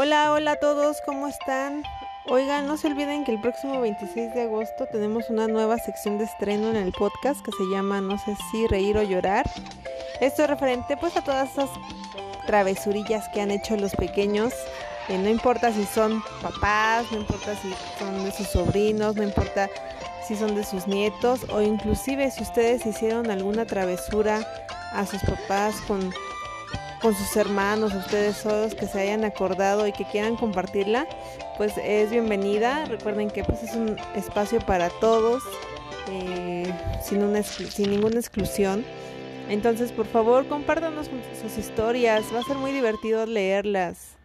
Hola, hola a todos, ¿cómo están? Oigan, no se olviden que el próximo 26 de agosto tenemos una nueva sección de estreno en el podcast que se llama No sé si reír o llorar. Esto es referente pues a todas esas travesurillas que han hecho los pequeños. No importa si son papás, no importa si son de sus sobrinos, no importa si son de sus nietos o inclusive si ustedes hicieron alguna travesura a sus papás con sus hermanos, ustedes solos, que se hayan acordado y que quieran compartirla, pues es bienvenida. Recuerden que pues es un espacio para todos, sin ninguna exclusión. Entonces, por favor, compártanos sus historias, va a ser muy divertido leerlas.